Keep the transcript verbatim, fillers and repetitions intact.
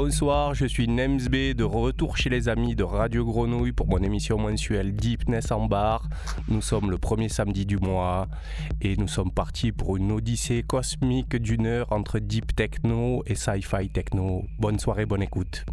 Bonsoir, je suis Nems-B, de retour chez les amis de Radio Grenouille pour mon émission mensuelle Deepness en Barre. Nous sommes le premier samedi du mois et nous sommes partis pour une odyssée cosmique d'une heure entre deep techno et sci-fi techno. Bonne soirée, bonne écoute.